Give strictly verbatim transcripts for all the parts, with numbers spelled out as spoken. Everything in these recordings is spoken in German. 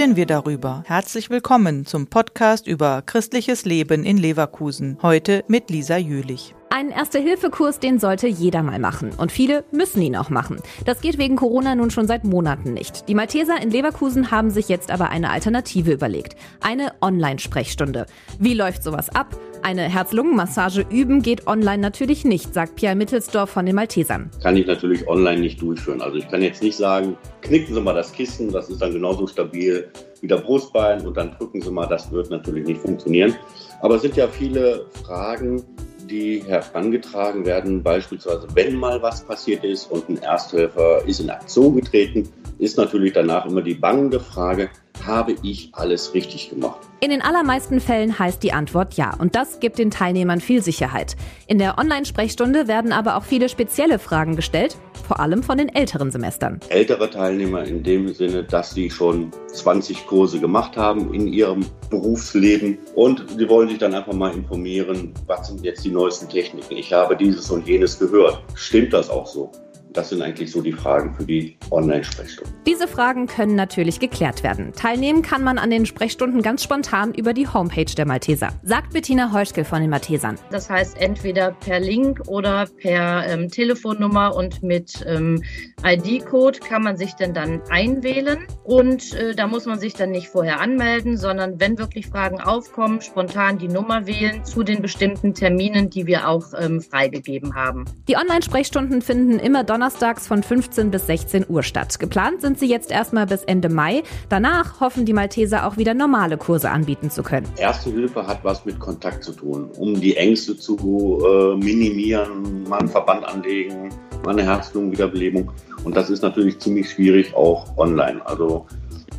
reden wir darüber. Herzlich willkommen zum Podcast über christliches Leben in Leverkusen. Heute mit Lisa Jülich. Einen Erste-Hilfe-Kurs, den sollte jeder mal machen. Und viele müssen ihn auch machen. Das geht wegen Corona nun schon seit Monaten nicht. Die Malteser in Leverkusen haben sich jetzt aber eine Alternative überlegt. Eine Online-Sprechstunde. Wie läuft sowas ab? Eine Herz-Lungen-Massage üben geht online natürlich nicht, sagt Pierre Mittelsdorf von den Maltesern. Kann ich natürlich online nicht durchführen. Also ich kann jetzt nicht sagen, knicken Sie mal das Kissen, das ist dann genauso stabil wie der Brustbein und dann drücken Sie mal, das wird natürlich nicht funktionieren. Aber es sind ja viele Fragen, die herangetragen werden, beispielsweise wenn mal was passiert ist und ein Ersthelfer ist in Aktion getreten, ist natürlich danach immer die bangende Frage, habe ich alles richtig gemacht? In den allermeisten Fällen heißt die Antwort ja. Und das gibt den Teilnehmern viel Sicherheit. In der Online-Sprechstunde werden aber auch viele spezielle Fragen gestellt, vor allem von den älteren Semestern. Ältere Teilnehmer in dem Sinne, dass sie schon zwanzig Kurse gemacht haben in ihrem Berufsleben und sie wollen sich dann einfach mal informieren, was sind jetzt die neuesten Techniken? Ich habe dieses und jenes gehört. Stimmt das auch so? Das sind eigentlich so die Fragen für die Online-Sprechstunde. Diese Fragen können natürlich geklärt werden. Teilnehmen kann man an den Sprechstunden ganz spontan über die Homepage der Malteser, sagt Bettina Heuschkel von den Maltesern. Das heißt entweder per Link oder per ähm, Telefonnummer und mit ähm, I D-Code kann man sich denn dann einwählen. Und äh, da muss man sich dann nicht vorher anmelden, sondern wenn wirklich Fragen aufkommen, spontan die Nummer wählen zu den bestimmten Terminen, die wir auch ähm, freigegeben haben. Die Online-Sprechstunden finden immer Donnerstag Donnerstags von fünfzehn bis sechzehn Uhr statt. Geplant sind sie jetzt erstmal bis Ende Mai. Danach hoffen die Malteser auch wieder normale Kurse anbieten zu können. Erste Hilfe hat was mit Kontakt zu tun, um die Ängste zu äh, minimieren, mal einen Verband anlegen, mal eine Herz-Lungen-Wiederbelebung. Und das ist natürlich ziemlich schwierig auch online. Also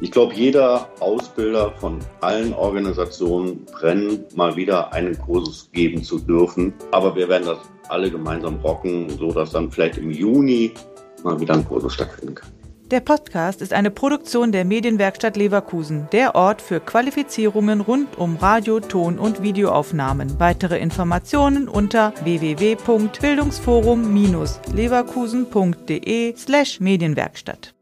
ich glaube, jeder Ausbilder von allen Organisationen brennt, mal wieder einen Kurs geben zu dürfen. Aber wir werden das alle gemeinsam rocken, sodass dann vielleicht im Juni mal wieder ein Kurs stattfinden kann. Der Podcast ist eine Produktion der Medienwerkstatt Leverkusen, der Ort für Qualifizierungen rund um Radio-, Ton- und Videoaufnahmen. Weitere Informationen unter w w w punkt bildungsforum Bindestrich leverkusen punkt de slash Medienwerkstatt.